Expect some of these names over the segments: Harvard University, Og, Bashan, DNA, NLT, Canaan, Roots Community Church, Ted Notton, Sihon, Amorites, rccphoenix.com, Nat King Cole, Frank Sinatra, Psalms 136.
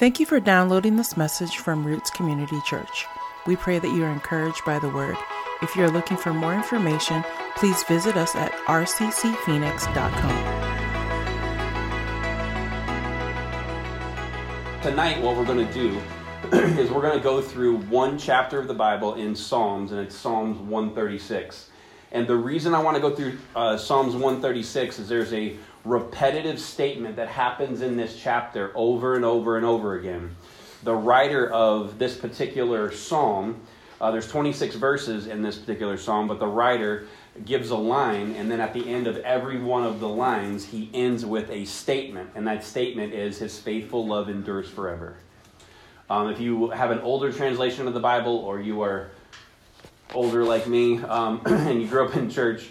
Thank you for downloading this message from Roots Community Church. We pray that you are encouraged by the word. If you're looking for more information, please visit us at rccphoenix.com. Tonight, what we're going to do is we're going to go through one chapter of the Bible in Psalms, and it's Psalms 136. And the reason I want to go through Psalms 136 is there's a repetitive statement that happens in this chapter over and over and over again. The writer of this particular psalm, there's 26 verses in this particular psalm, but the writer gives a line, and then at the end of every one of the lines, he ends with a statement, and that statement is, his faithful love endures forever. If you have an older translation of the Bible, or you are older like me, and you grew up in church,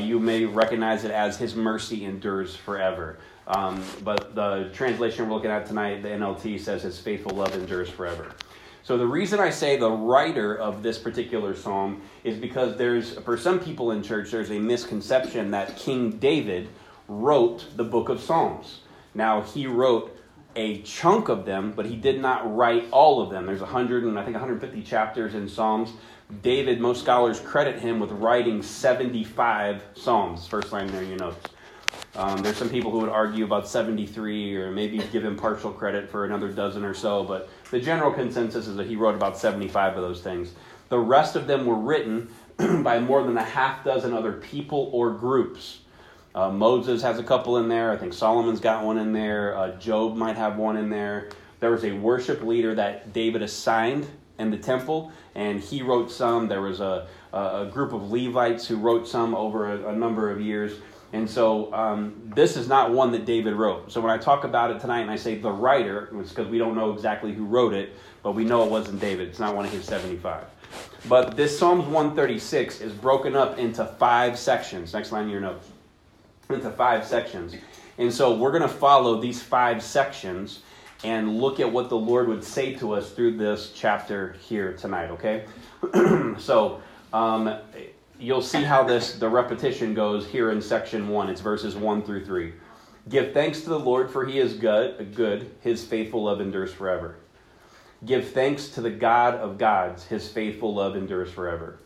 you may recognize it as his mercy endures forever. But the translation we're looking at tonight, the NLT, says his faithful love endures forever. So the reason I say the writer of this particular psalm is because for some people in church, there's a misconception that King David wrote the book of Psalms. Now, he wrote a chunk of them, but he did not write all of them. There's 150 chapters in Psalms. David, most scholars credit him with writing 75 Psalms. First line there, you know. There's some people who would argue about 73 or maybe give him partial credit for another dozen or so, but the general consensus is that he wrote about 75 of those things. The rest of them were written by more than a half dozen other people or groups. Moses has a couple in there. I think Solomon's got one in there. Job might have one in there. There was a worship leader that David assigned in the temple, and he wrote some. There was a group of Levites who wrote some over a number of years. And so this is not one that David wrote. So when I talk about it tonight and I say the writer, it's because we don't know exactly who wrote it, but we know it wasn't David. It's not one of his 75. But this Psalms 136 is broken up into 5 sections. Next line in your notes. Into 5 sections. And so we're going to follow these 5 sections and look at what the Lord would say to us through this chapter here tonight, okay? So you'll see how the repetition goes here in section 1. It's verses 1 through 3. Give thanks to the Lord, for he is good. His faithful love endures forever. Give thanks to the God of gods. His faithful love endures forever.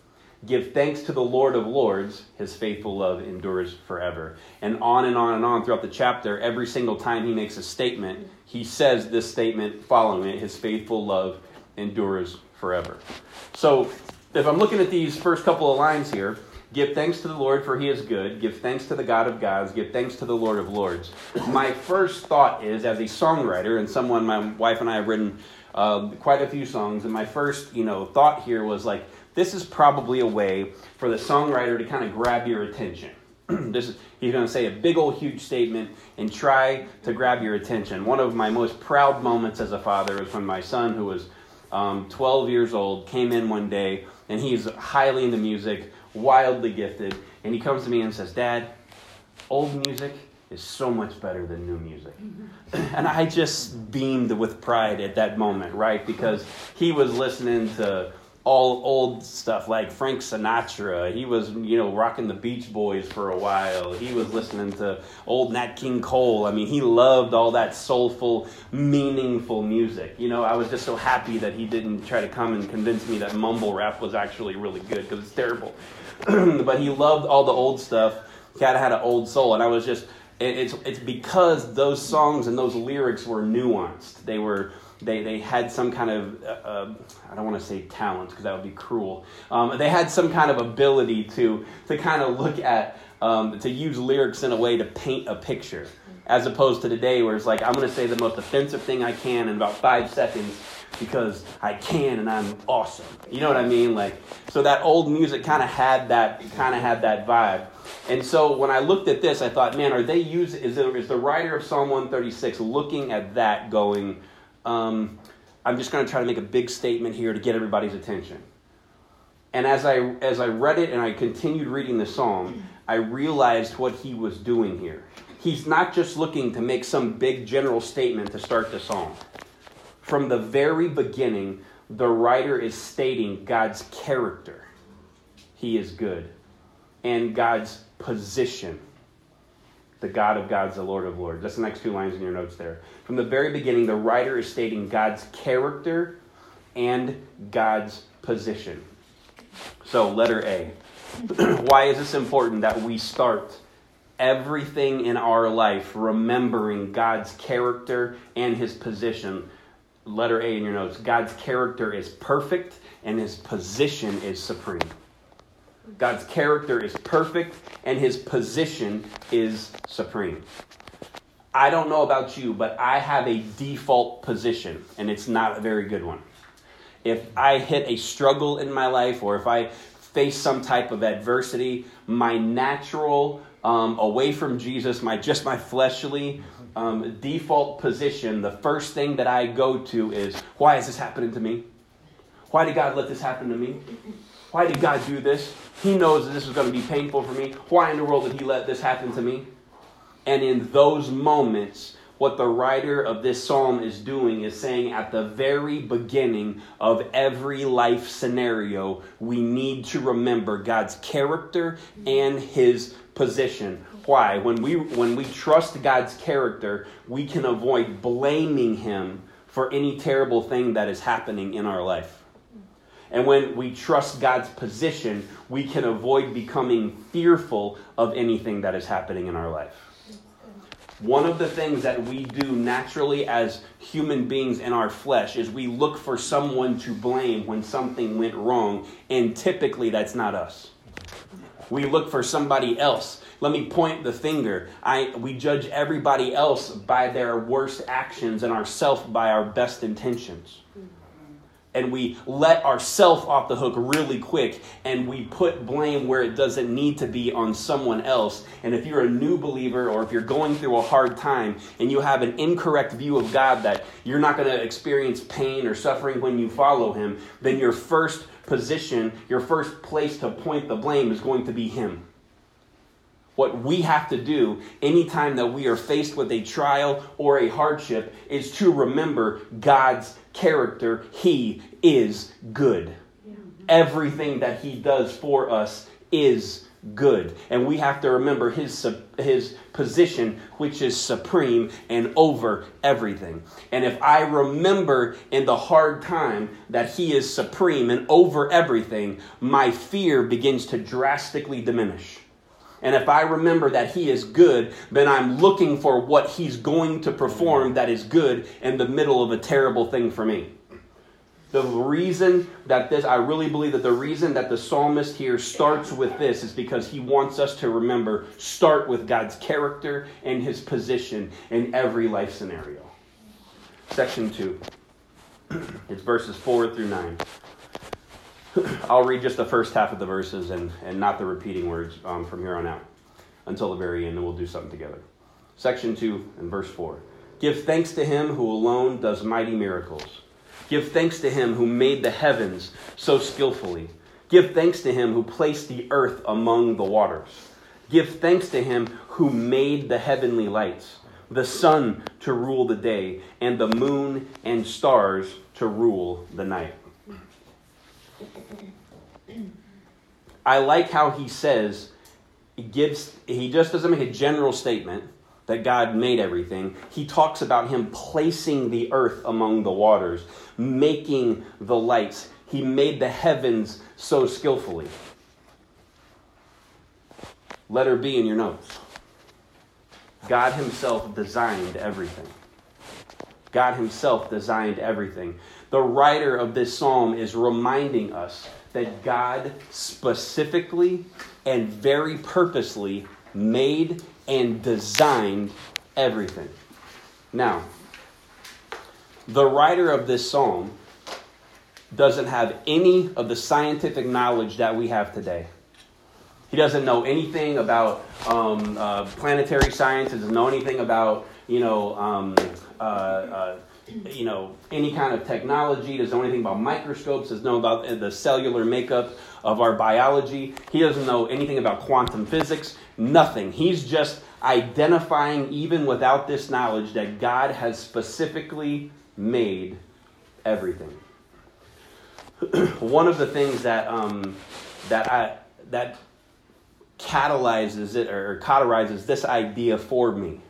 Give thanks to the Lord of lords. His faithful love endures forever. And on and on and on throughout the chapter, every single time he makes a statement, he says this statement following it, his faithful love endures forever. So if I'm looking at these first couple of lines here, give thanks to the Lord, for he is good. Give thanks to the God of gods. Give thanks to the Lord of lords. My first thought is, as a songwriter, and someone, my wife and I have written quite a few songs, and my first thought here was like, this is probably a way for the songwriter to kind of grab your attention. He's going to say a big old huge statement and try to grab your attention. One of my most proud moments as a father was when my son, who was 12 years old, came in one day, and he's highly into music, wildly gifted, and he comes to me and says, Dad, old music is so much better than new music. And I just beamed with pride at that moment, right? Because he was listening to all old stuff like Frank Sinatra. He was, rocking the Beach Boys for a while. He was listening to old Nat King Cole. I mean, he loved all that soulful, meaningful music. I was just so happy that he didn't try to come and convince me that mumble rap was actually really good, because it's terrible. But he loved all the old stuff. He kind of had an old soul, and I was just, it's because those songs and those lyrics were nuanced. They were. They had some kind of, I don't want to say talent, because that would be cruel. They had some kind of ability to kind of look at, to use lyrics in a way to paint a picture. As opposed to today, where it's like, I'm going to say the most offensive thing I can in about 5 seconds, because I can and I'm awesome. You know what I mean? Like, so that old music kind of had that vibe. And so when I looked at this, I thought, man, is the writer of Psalm 136 looking at that going, I'm just going to try to make a big statement here to get everybody's attention. And as I read it and I continued reading the psalm, I realized what he was doing here. He's not just looking to make some big general statement to start the psalm. From the very beginning, the writer is stating God's character. He is good. And God's position. the God of gods, the Lord of lords. That's the next two lines in your notes there. From the very beginning, the writer is stating God's character and God's position. So, letter A. Why is this important that we start everything in our life remembering God's character and his position? Letter A in your notes. God's character is perfect and his position is supreme. God's character is perfect and his position is supreme. I don't know about you, but I have a default position, and it's not a very good one. If I hit a struggle in my life or if I face some type of adversity, my natural, away from Jesus, my fleshly default position, the first thing that I go to is, why is this happening to me? Why did God let this happen to me? Why did God do this? He knows that this is going to be painful for me. Why in the world did he let this happen to me? And in those moments, what the writer of this psalm is doing is saying at the very beginning of every life scenario, we need to remember God's character and his position. Why? When we trust God's character, we can avoid blaming him for any terrible thing that is happening in our life. And when we trust God's position, we can avoid becoming fearful of anything that is happening in our life. One of the things that we do naturally as human beings in our flesh is we look for someone to blame when something went wrong, and typically that's not us. We look for somebody else. Let me point the finger. We judge everybody else by their worst actions and ourselves by our best intentions. And we let ourselves off the hook really quick, and we put blame where it doesn't need to be on someone else. And if you're a new believer or if you're going through a hard time and you have an incorrect view of God that you're not going to experience pain or suffering when you follow him, then your first position, your first place to point the blame is going to be him. What we have to do anytime that we are faced with a trial or a hardship is to remember God's character. He is good. Yeah. Everything that he does for us is good. And we have to remember his position, which is supreme and over everything. And if I remember in the hard time that he is supreme and over everything, my fear begins to drastically diminish. And if I remember that he is good, then I'm looking for what he's going to perform that is good in the middle of a terrible thing for me. I really believe that the reason that the psalmist here starts with this is because he wants us to remember, start with God's character and his position in every life scenario. Section 2. It's verses 4 through 9. I'll read just the first half of the verses and not the repeating words from here on out until the very end, and we'll do something together. Section 2 and verse 4. Give thanks to him who alone does mighty miracles. Give thanks to him who made the heavens so skillfully. Give thanks to him who placed the earth among the waters. Give thanks to him who made the heavenly lights, the sun to rule the day, and the moon and stars to rule the night. I like how he says, he just doesn't make a general statement that God made everything. He talks about him placing the earth among the waters, making the lights. He made the heavens so skillfully. Letter B in your notes. God himself designed everything. God himself designed everything. The writer of this psalm is reminding us that God specifically and very purposely made and designed everything. Now, the writer of this psalm doesn't have any of the scientific knowledge that we have today. He doesn't know anything about planetary science. He doesn't know anything about, any kind of technology. Doesn't know anything about microscopes. Doesn't know about the cellular makeup of our biology. He doesn't know anything about quantum physics. Nothing. He's just identifying, even without this knowledge, that God has specifically made everything. One of the things that catalyzes it or cauterizes this idea for me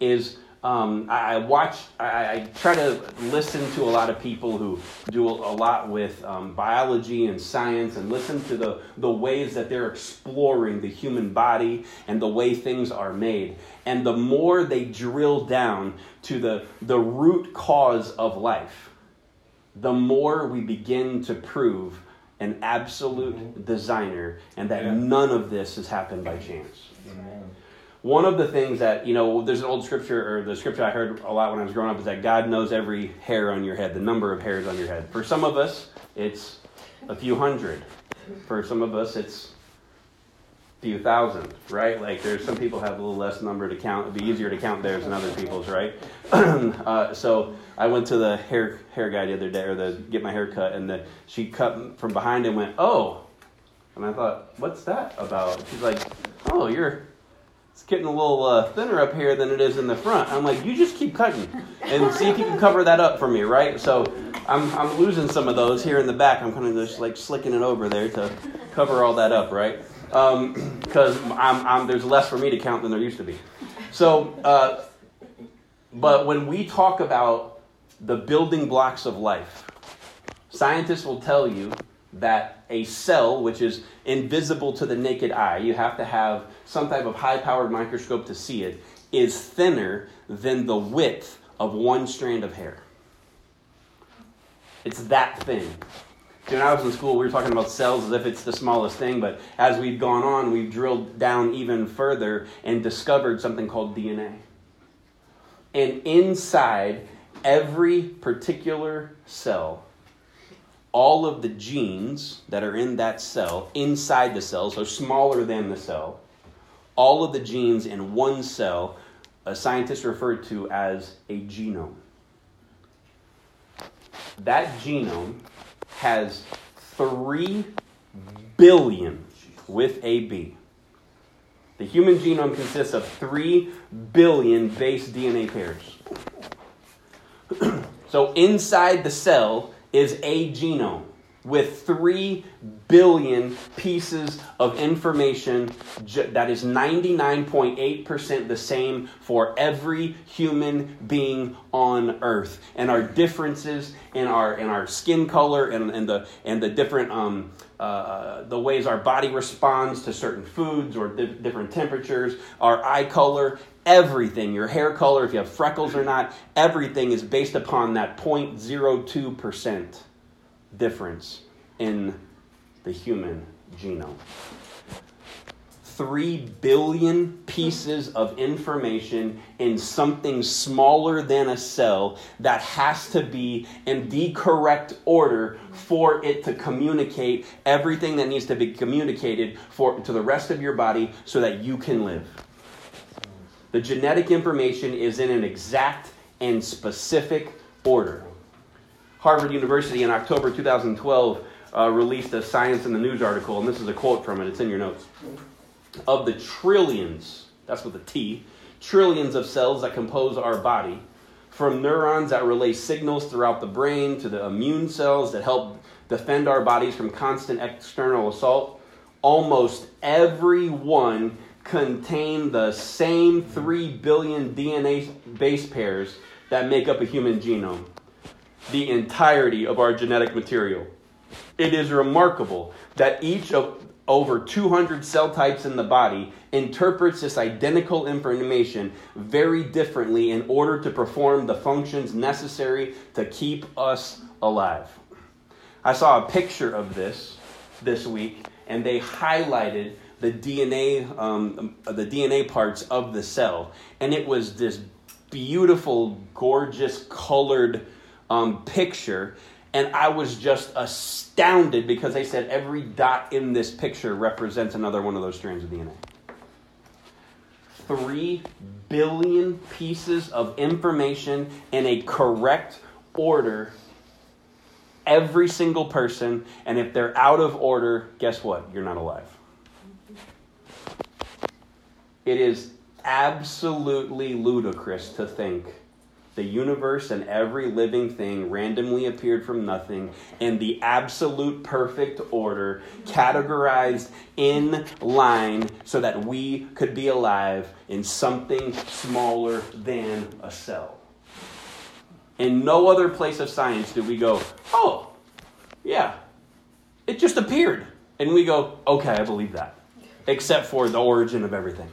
is I try to listen to a lot of people who do a lot with biology and science, and listen to the ways that they're exploring the human body and the way things are made. And the more they drill down to the root cause of life, the more we begin to prove an absolute designer, and that none of this has happened by chance. Amen. One of the things that, you know, there's an old scripture, or the scripture I heard a lot when I was growing up, is that God knows every hair on your head, the number of hairs on your head. For some of us, it's a few hundred. For some of us, it's a few thousand, right? Like, there's some people have a little less number to count. It'd be easier to count theirs than other people's, right? So I went to the hair guy the other day, or get my hair cut, and she cut from behind and went, "Oh." And I thought, "What's that about?" She's like, "Oh, it's getting a little thinner up here than it is in the front." I'm like, "You just keep cutting and see if you can cover that up for me," right? So I'm losing some of those here in the back. I'm kind of just like slicking it over there to cover all that up, right? Because there's less for me to count than there used to be. So, but when we talk about the building blocks of life, scientists will tell you that a cell, which is invisible to the naked eye, you have to have some type of high-powered microscope to see it, is thinner than the width of one strand of hair. It's that thin. When I was in school, we were talking about cells as if it's the smallest thing, but as we've gone on, we've drilled down even further and discovered something called DNA. And inside every particular cell, all of the genes that are in that cell, inside the cell, so smaller than the cell, all of the genes in one cell, a scientist referred to as a genome. That genome has 3 billion, with a B. The human genome consists of 3 billion base DNA pairs. So inside the cell is a genome with 3 billion pieces of information that is 99.8% the same for every human being on earth. And our differences in our skin color and the different the ways our body responds to certain foods or different temperatures, our eye color, everything, your hair color, if you have freckles or not, everything is based upon that 0.02% difference in the human genome. 3 billion pieces of information in something smaller than a cell that has to be in the correct order for it to communicate everything that needs to be communicated to the rest of your body so that you can live. The genetic information is in an exact and specific order. Harvard University in October 2012 released a Science in the News article, and this is a quote from it. It's in your notes. Of the trillions, that's with a T, trillions of cells that compose our body, from neurons that relay signals throughout the brain to the immune cells that help defend our bodies from constant external assault, almost every one contain the same 3 billion DNA base pairs that make up a human genome. The entirety of our genetic material. It is remarkable that each of over 200 cell types in the body interprets this identical information very differently in order to perform the functions necessary to keep us alive. I saw a picture of this week, and they highlighted the DNA parts of the cell, and it was this beautiful, gorgeous, colored picture, and I was just astounded because they said every dot in this picture represents another one of those strands of DNA. 3 billion pieces of information in a correct order, every single person, and if they're out of order, guess what? You're not alive. It is absolutely ludicrous to think The universe and every living thing randomly appeared from nothing in the absolute perfect order, categorized in line so that we could be alive in something smaller than a cell. In no other place of science do we go, oh, yeah, it just appeared. And we go, okay, I believe that, except for the origin of everything.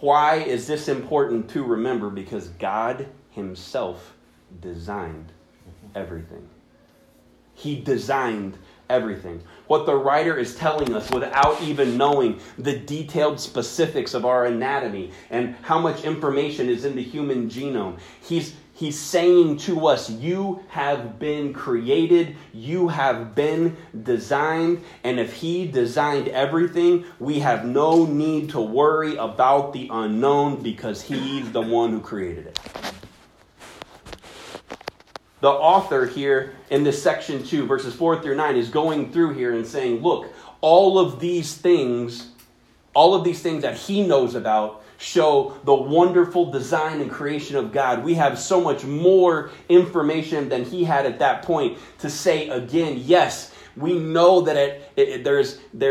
Why is this important to remember? Because God himself designed everything. He designed everything. What the writer is telling us without even knowing the detailed specifics of our anatomy and how much information is in the human genome, he's saying to us, you have been created, you have been designed, and if he designed everything, we have no need to worry about the unknown because he's the one who created it. The author here in this section 2, verses 4 through 9, is going through here and saying, look, all of these things that he knows about show the wonderful design and creation of God. We have so much more information than he had at that point to say again, yes, we know that there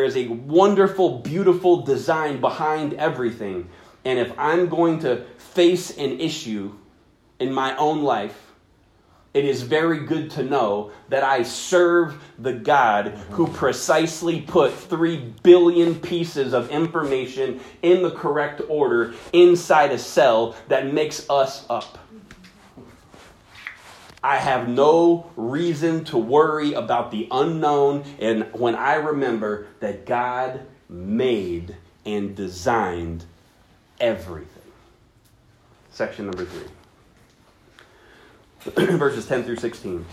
is a wonderful, beautiful design behind everything. And if I'm going to face an issue in my own life, it is very good to know that I serve the God who precisely put 3 billion pieces of information in the correct order inside a cell that makes us up. I have no reason to worry about the unknown, and when I remember that God made and designed everything. Section number 3. Verses 10 through 16.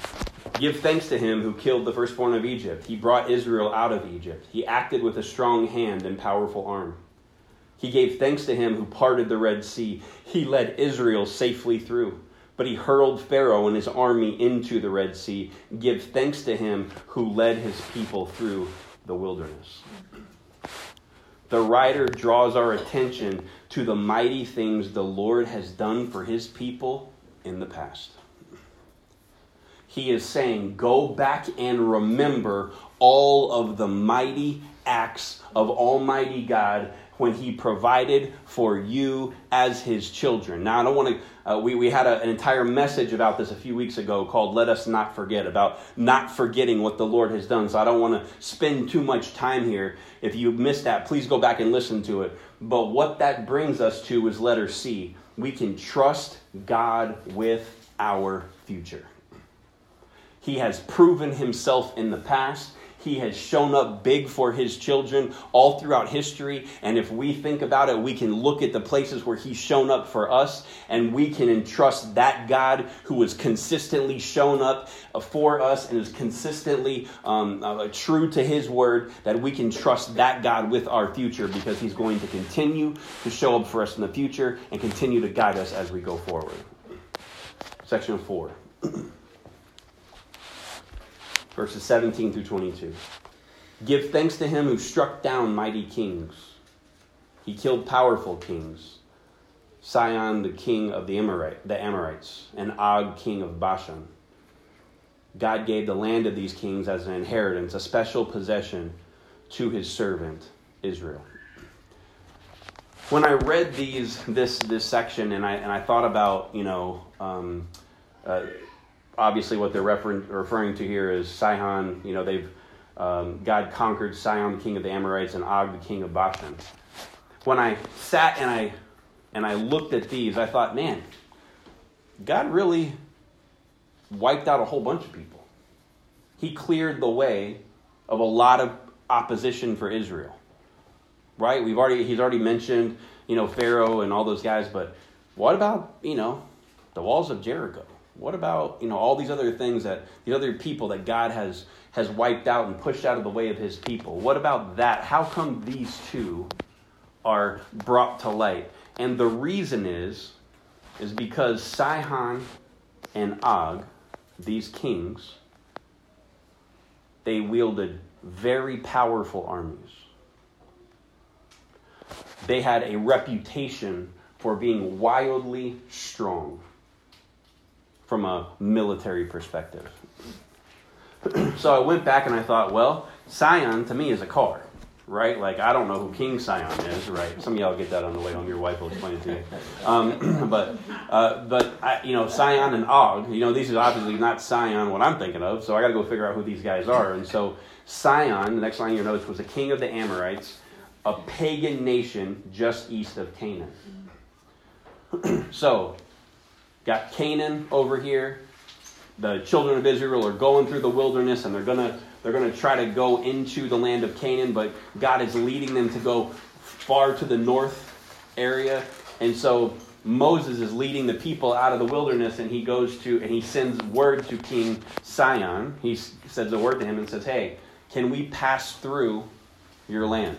Give thanks to him who killed the firstborn of Egypt. He brought Israel out of Egypt. He acted with a strong hand and powerful arm. He gave thanks to him who parted the Red Sea. He led Israel safely through. But he hurled Pharaoh and his army into the Red Sea. Give thanks to him who led his people through the wilderness. The writer draws our attention to the mighty things the Lord has done for his people in the past. He is saying, go back and remember all of the mighty acts of Almighty God when he provided for you as his children. Now, I don't want to, we had an entire message about this a few weeks ago called Let Us Not Forget, about not forgetting what the Lord has done. So I don't want to spend too much time here. If you missed that, please go back and listen to it. But what that brings us to is letter C. We can trust God with our future. He has proven himself in the past. He has shown up big for his children all throughout history. And if we think about it, we can look at the places where he's shown up for us, and we can entrust that God who has consistently shown up for us and is consistently true to his word, that we can trust that God with our future because he's going to continue to show up for us in the future and continue to guide us as we go forward. Section 4. Verses 17 through 22. Give thanks to him who struck down mighty kings. He killed powerful kings. Sihon, the king of the Amorites, and Og, king of Bashan. God gave the land of these kings as an inheritance, a special possession to his servant Israel. When I read this section and I thought about, obviously, what they're referring to here is Sihon. God conquered Sihon, the king of the Amorites, and Og, the king of Bashan. When I sat and I looked at these, I thought, man, God really wiped out a whole bunch of people. He cleared the way of a lot of opposition for Israel, right? He's already mentioned, Pharaoh and all those guys, but what about, the walls of Jericho? What about, all these other things these other people that God has wiped out and pushed out of the way of his people? What about that? How come these two are brought to light? And the reason is because Sihon and Og, these kings, they wielded very powerful armies. They had a reputation for being wildly strong from a military perspective. So I went back and I thought, well, Sihon to me is a car, right? Like, I don't know who King Sihon is, right? Some of y'all get that on the way home. Your wife will explain it to you. But Sihon and Og, these are obviously not Sihon, what I'm thinking of. So I got to go figure out who these guys are. And so Sihon, the next line in your notes, was a king of the Amorites, a pagan nation just east of Canaan. So, got Canaan over here. The children of Israel are going through the wilderness, and they're gonna try to go into the land of Canaan, but God is leading them to go far to the north area. And so Moses is leading the people out of the wilderness, and he sends word to King Sihon. He sends a word to him and says, "Hey, can we pass through your land?"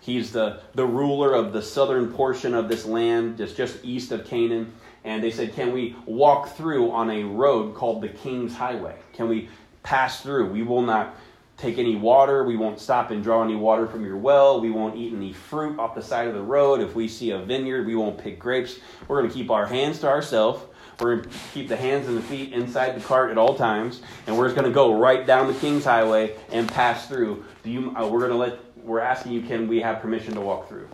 He's the ruler of the southern portion of this land, just east of Canaan. And they said, can we walk through on a road called the King's Highway? Can we pass through? We will not take any water. We won't stop and draw any water from your well. We won't eat any fruit off the side of the road. If we see a vineyard, we won't pick grapes. We're going to keep our hands to ourselves. We're going to keep the hands and the feet inside the cart at all times. And we're just going to go right down the King's Highway and pass through. We're asking you, can we have permission to walk through?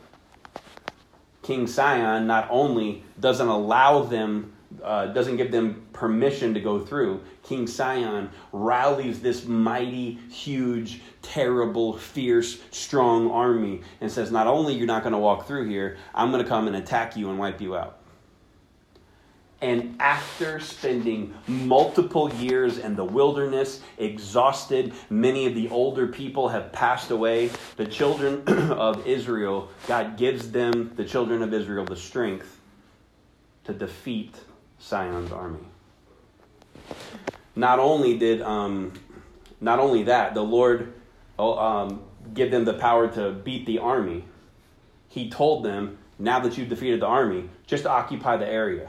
King Sihon not only doesn't allow them, doesn't give them permission to go through, King Sihon rallies this mighty, huge, terrible, fierce, strong army and says, not only you're not going to walk through here, I'm going to come and attack you and wipe you out. And after spending multiple years in the wilderness, exhausted, many of the older people have passed away. The children of Israel, God gives them, the children of Israel, the strength to defeat Sihon's army. Not only that, the Lord give them the power to beat the army. He told them, now that you've defeated the army, just occupy the area.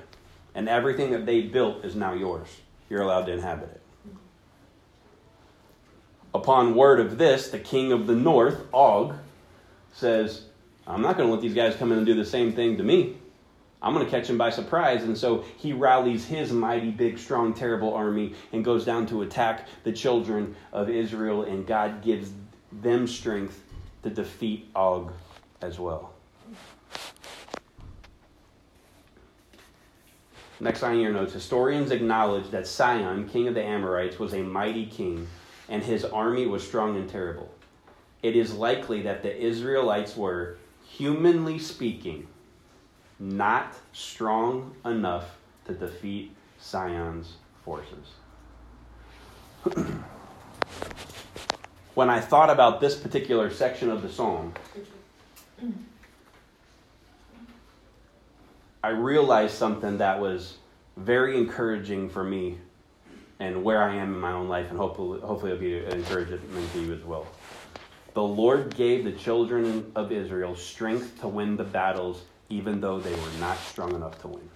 And everything that they built is now yours. You're allowed to inhabit it. Upon word of this, the king of the north, Og, says, I'm not going to let these guys come in and do the same thing to me. I'm going to catch them by surprise. And so he rallies his mighty, big, strong, terrible army and goes down to attack the children of Israel. And God gives them strength to defeat Og as well. Next line in your notes, historians acknowledge that Sihon, king of the Amorites, was a mighty king, and his army was strong and terrible. It is likely that the Israelites were, humanly speaking, not strong enough to defeat Sihon's forces. When I thought about this particular section of the psalm, I realized something that was very encouraging for me and where I am in my own life, and hopefully it'll be an encouragement to you as well. The Lord gave the children of Israel strength to win the battles, even though they were not strong enough to win.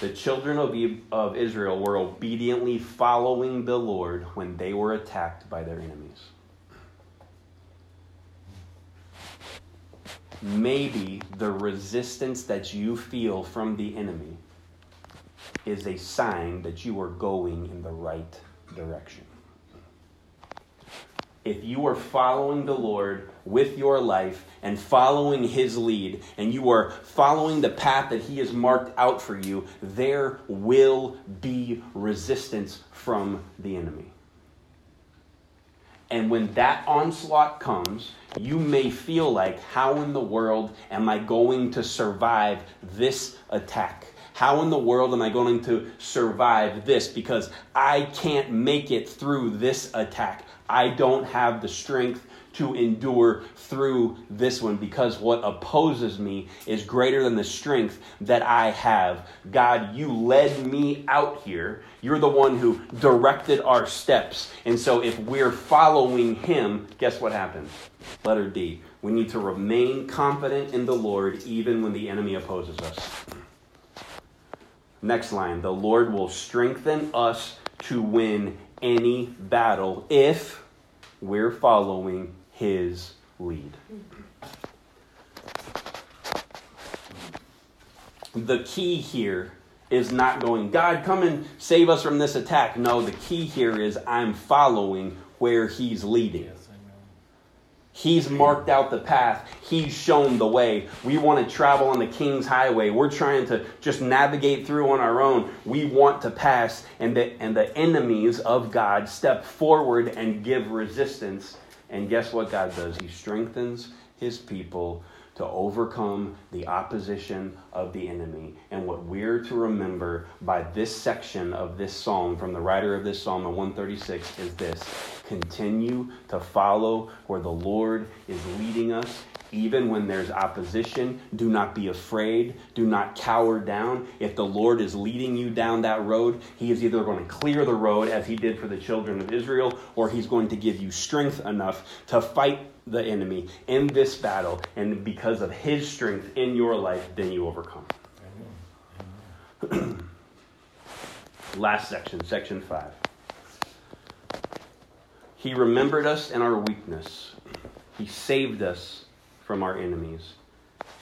The children of Israel were obediently following the Lord when they were attacked by their enemies. Maybe the resistance that you feel from the enemy is a sign that you are going in the right direction. If you are following the Lord with your life and following his lead, and you are following the path that he has marked out for you, there will be resistance from the enemy. And when that onslaught comes, you may feel like, how in the world am I going to survive this attack? How in the world am I going to survive this? Because I can't make it through this attack. I don't have the strength to endure through this one, because what opposes me is greater than the strength that I have. God, you led me out here. You're the one who directed our steps. And so if we're following him, guess what happens? Letter D. We need to remain confident in the Lord even when the enemy opposes us. Next line. The Lord will strengthen us to win any battle if we're following his lead. The key here is not going, God, come and save us from this attack. No, the key here is I'm following where he's leading. Yes, I know. He's marked out the path. He's shown the way. We want to travel on the King's highway. We're trying to just navigate through on our own. We want to pass, and the enemies of God step forward and give resistance. And guess what God does? He strengthens his people to overcome the opposition of the enemy. And what we're to remember by this section of this psalm, from the writer of this psalm in 136, is this: continue to follow where the Lord is leading us. Even when there's opposition, do not be afraid. Do not cower down. If the Lord is leading you down that road, he is either going to clear the road as he did for the children of Israel, or he's going to give you strength enough to fight the enemy in this battle. And because of his strength in your life, then you overcome. Amen. Last section, section 5. He remembered us in our weakness. He saved us from our enemies.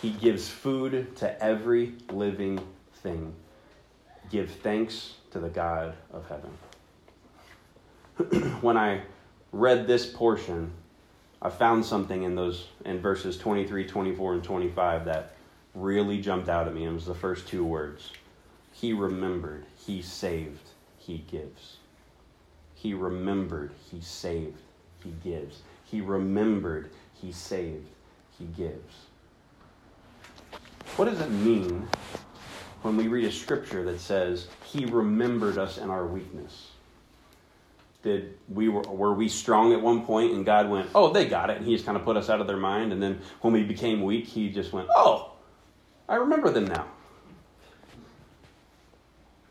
He gives food to every living thing. Give thanks to the God of heaven. When I read this portion, I found something in verses 23, 24, and 25 that really jumped out at me. It was the first two words. He remembered, he saved, he gives. He remembered, he saved, he gives. He remembered, he saved, he gives. What does it mean when we read a scripture that says he remembered us in our weakness? Were we strong at one point and God went, oh, they got it, and he just kind of put us out of their mind, and then when we became weak, he just went, oh, I remember them now?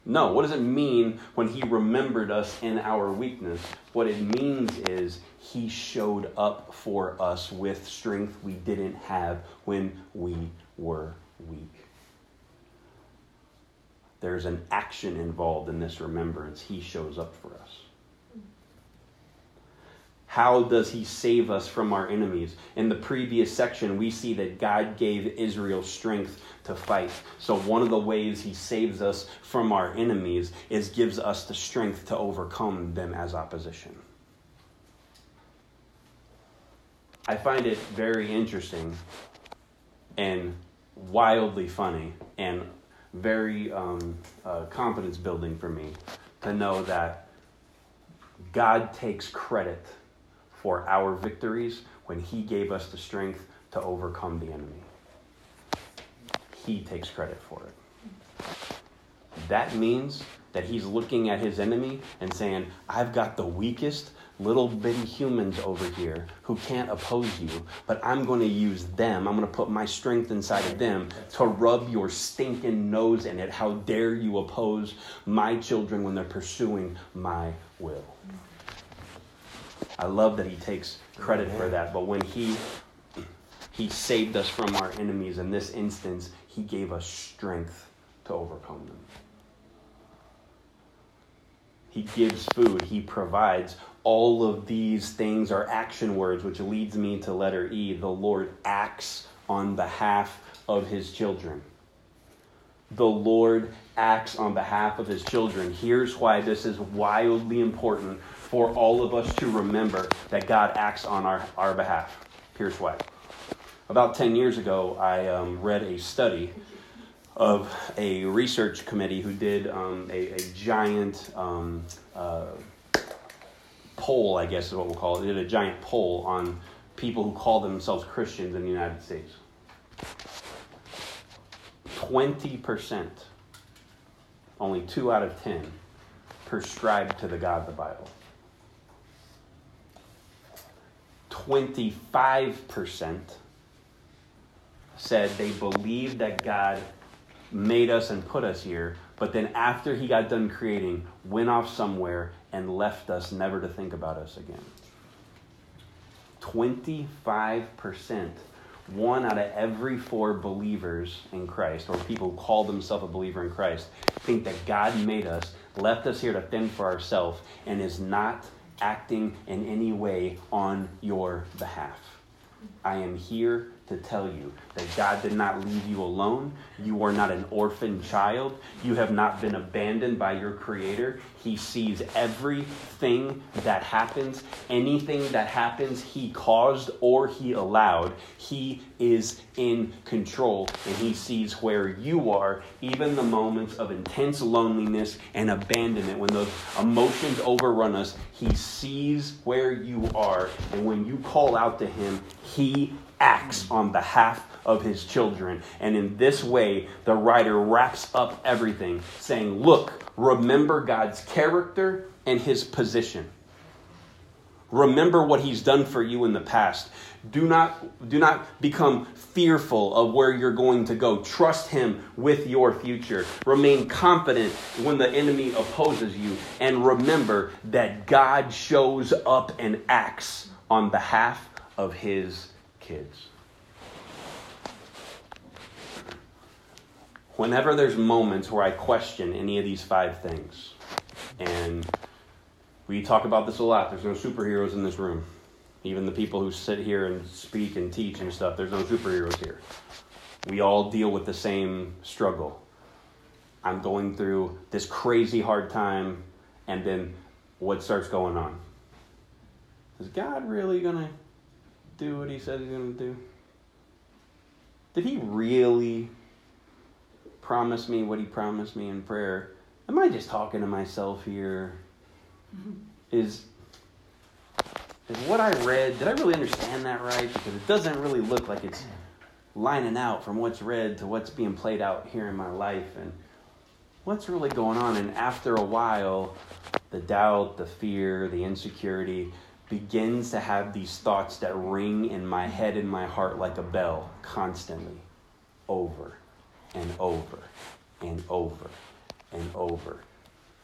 No, what does it mean when he remembered us in our weakness? What it means is he showed up for us with strength we didn't have when we were weak. There's an action involved in this remembrance. He shows up for us. How does he save us from our enemies? In the previous section, we see that God gave Israel strength to fight. So one of the ways he saves us from our enemies is gives us the strength to overcome them as opposition. I find it very interesting and wildly funny and very confidence building for me to know that God takes credit for our victories when he gave us the strength to overcome the enemy. He takes credit for it. That means that he's looking at his enemy and saying, I've got the weakest little bitty humans over here who can't oppose you, but I'm going to use them. I'm going to put my strength inside of them to rub your stinking nose in it. How dare you oppose my children when they're pursuing my will? I love that he takes credit for that, but when he saved us from our enemies, in this instance, he gave us strength to overcome them. He gives food. He provides. All of these things are action words, which leads me to letter E. The Lord acts on behalf of his children. The Lord acts on behalf of his children. Here's why this is wildly important for all of us to remember that God acts on our behalf. Here's why. About 10 years ago, I read a study of a research committee who did a giant poll, I guess is what we'll call it. They did a giant poll on people who call themselves Christians in the United States. 20%, only 2 out of 10, prescribed to the God of the Bible. 25% said they believed that God made us and put us here, but then after he got done creating, went off somewhere and left us never to think about us again. 25%. One out of every 4 believers in Christ, or people who call themselves a believer in Christ, think that God made us, left us here to fend for ourselves, and is not acting in any way on your behalf. I am here to tell you that God did not leave you alone. You are not an orphan child. You have not been abandoned by your Creator. He sees everything that happens. Anything that happens, He caused or He allowed. He is in control, and He sees where you are, even the moments of intense loneliness and abandonment. When those emotions overrun us, He sees where you are, and when you call out to Him, He acts on behalf of His children. And in this way, the writer wraps up everything, saying, look, remember God's character and His position. Remember what He's done for you in the past. Do not become fearful of where you're going to go. Trust Him with your future. Remain confident when the enemy opposes you. And remember that God shows up and acts on behalf of His kids. Whenever there's moments where I question any of these five things, and we talk about this a lot. There's no superheroes in this room. Even the people who sit here and speak and teach and stuff, there's no superheroes here. We all deal with the same struggle. I'm going through this crazy hard time, and then what starts going on? Is God really going to do what He says He's going to do? Did He really promise me what He promised me in prayer? Am I just talking to myself here? Is what I read, did I really understand that right? Because it doesn't really look like it's lining out from what's read to what's being played out here in my life. And what's really going on? And after a while, the doubt, the fear, the insecurity begins to have these thoughts that ring in my head and my heart like a bell constantly, over and over and over and over.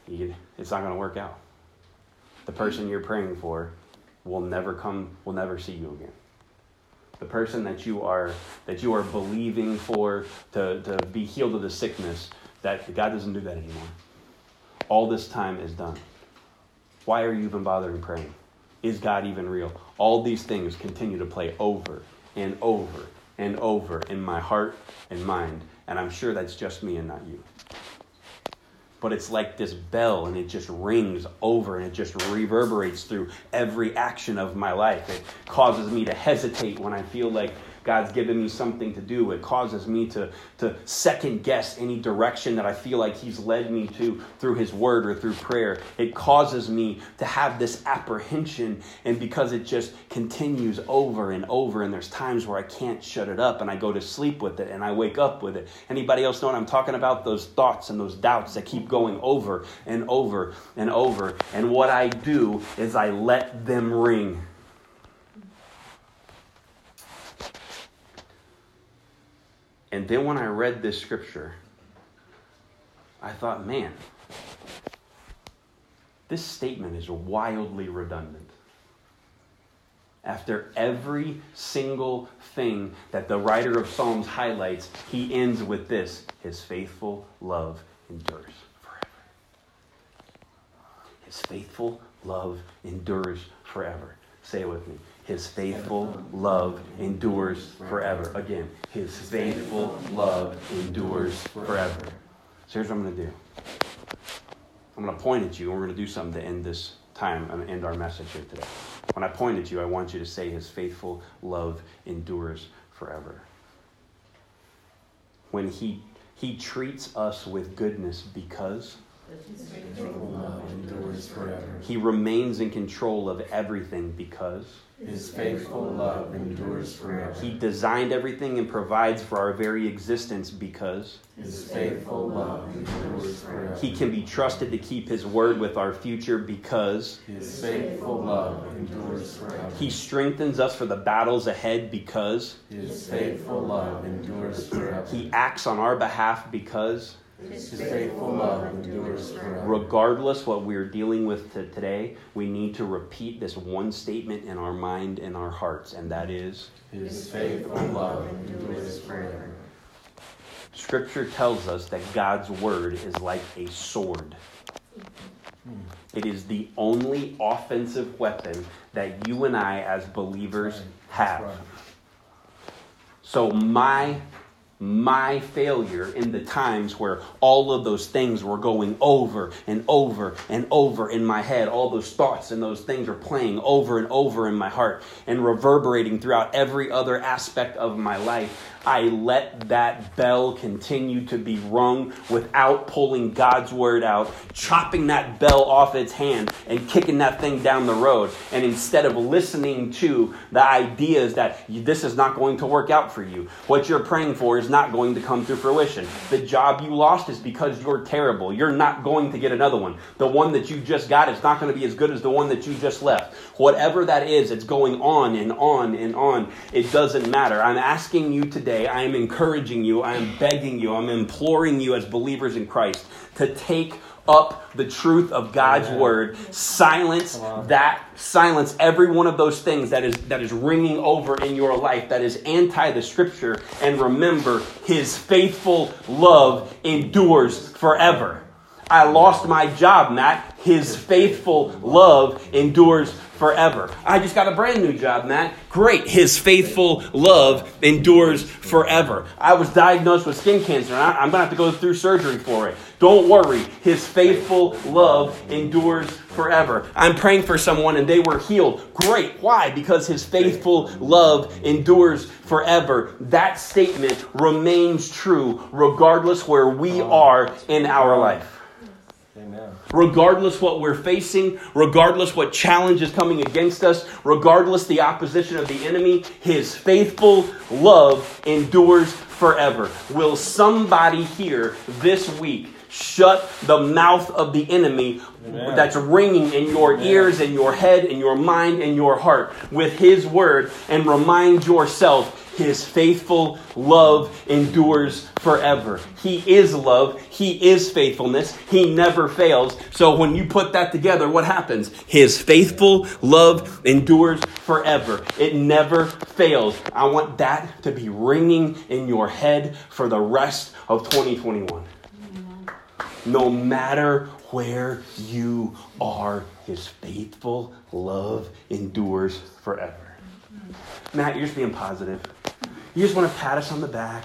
It's not going to work out. The person you're praying for will never come, will never see you again. The person that you are believing for to be healed of the sickness, that God doesn't do that anymore. All this time is done. Why are you even bothering praying? Is God even real? All these things continue to play over and over and over in my heart and mind. And I'm sure that's just me and not you. But it's like this bell, and it just rings over, and it just reverberates through every action of my life. It causes me to hesitate when I feel like God's given me something to do. It causes me to second guess any direction that I feel like He's led me to through His word or through prayer. It causes me to have this apprehension, and because it just continues over and over, and there's times where I can't shut it up, and I go to sleep with it, and I wake up with it. Anybody else know what I'm talking about? Those thoughts and those doubts that keep going over and over and over. And what I do is I let them ring. And then when I read this scripture, I thought, man, this statement is wildly redundant. After every single thing that the writer of Psalms highlights, he ends with this: His faithful love endures forever. His faithful love endures forever. Say it with me. His faithful love endures forever. Again, His faithful love endures forever. So here's what I'm going to do. I'm going to point at you, and we're going to do something to end this time. I'm going to end our message here today. When I point at you, I want you to say, His faithful love endures forever. When He treats us with goodness because His faithful love endures forever. He remains in control of everything because His faithful love endures forever. He designed everything and provides for our very existence because His faithful love endures forever. He can be trusted to keep His word with our future because His faithful love endures forever. He strengthens us for the battles ahead because His faithful love endures forever. He acts on our behalf because His faithful love endures forever. Regardless what we're dealing with today, we need to repeat this one statement in our mind and our hearts, and that is, His faithful love endures forever. Scripture tells us that God's word is like a sword. It is the only offensive weapon that you and I as believers have. Right. So my failure in the times where all of those things were going over and over and over in my head, all those thoughts and those things were playing over and over in my heart and reverberating throughout every other aspect of my life, I let that bell continue to be rung without pulling God's word out, chopping that bell off its hand and kicking that thing down the road. And instead of listening to the ideas that this is not going to work out for you, what you're praying for is not going to come to fruition. The job you lost is because you're terrible. You're not going to get another one. The one that you just got is not going to be as good as the one that you just left. Whatever that is, it's going on and on and on. It doesn't matter. I'm asking you today, I am encouraging you, I am begging you, I'm imploring you as believers in Christ to take up the truth of God's word, silence every one of those things that is ringing over in your life, that is anti the scripture, and remember his faithful love endures forever. I lost my job, Matt. His faithful love endures forever. I just got a brand new job, Matt. Great. His faithful love endures forever. I was diagnosed with skin cancer, and I'm going to have to go through surgery for it. Don't worry. His faithful love endures forever. I'm praying for someone, and they were healed. Great. Why? Because his faithful love endures forever. That statement remains true regardless where we are in our life. Regardless what we're facing, regardless what challenge is coming against us, regardless the opposition of the enemy, his faithful love endures forever. Will somebody here this week shut the mouth of the enemy that's ringing in your ears, in your head, in your mind, in your heart with his word, and remind yourself his faithful love endures forever. He is love. He is faithfulness. He never fails. So when you put that together, what happens? His faithful love endures forever. It never fails. I want that to be ringing in your head for the rest of 2021. No matter where you are, his faithful love endures forever. Matt, you're just being positive. You just want to pat us on the back.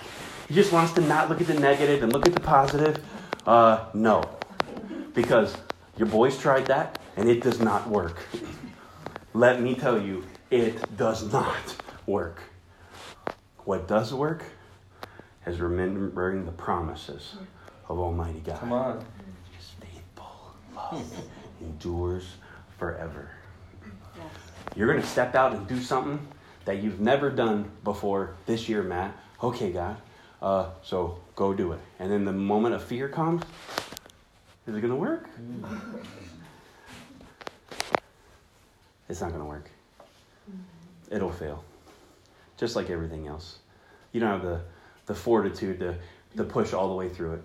You just want us to not look at the negative and look at the positive. No. Because your boys tried that, and it does not work. Let me tell you, it does not work. What does work is remembering the promises of Almighty God. Come on. His faithful love endures forever. You're going to step out and do something that you've never done before this year, Matt. Okay, God. So go do it. And then the moment of fear comes. Is it going to work? It's not going to work. It'll fail. Just like everything else. You don't have the fortitude to push all the way through it.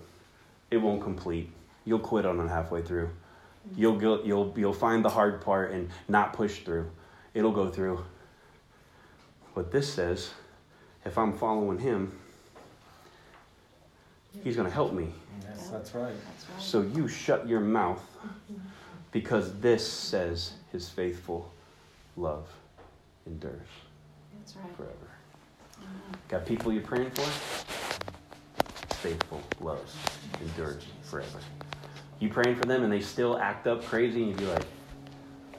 It won't complete. You'll quit on it halfway through. You'll find the hard part and not push through. It'll go through. What this says, if I'm following him, he's going to help me. Yes, that's right. So you shut your mouth, because this says his faithful love endures forever. Got people you're praying for? Faithful love endures forever. You praying for them and they still act up crazy, and you'd be like,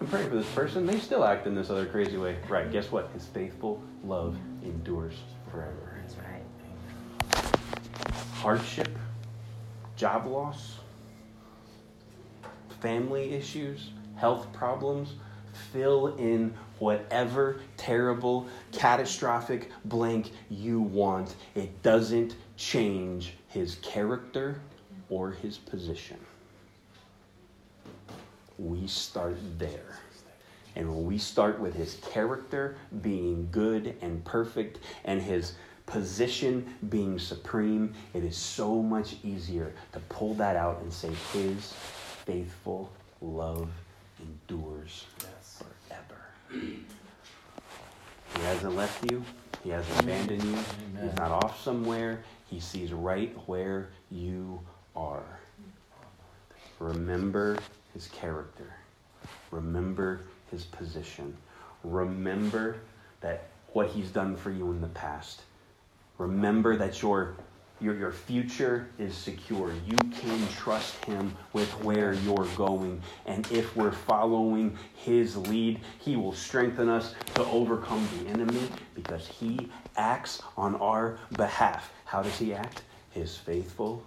I'm praying for this person, they still act in this other crazy way. Right, guess what? His faithful love endures forever. That's right. Hardship, job loss, family issues, health problems, fill in whatever terrible, catastrophic blank you want. It doesn't change his character or his position. We start there. And when we start with his character being good and perfect and his position being supreme, it is so much easier to pull that out and say his faithful love endures forever. He hasn't left you. He hasn't abandoned you. Amen. He's not off somewhere. He sees right where you are. Remember his character. Remember his position. Remember that what he's done for you in the past. Remember that your future is secure. You can trust him with where you're going. And if we're following his lead, he will strengthen us to overcome the enemy because he acts on our behalf. How does he act? His faithful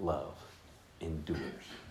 love endures.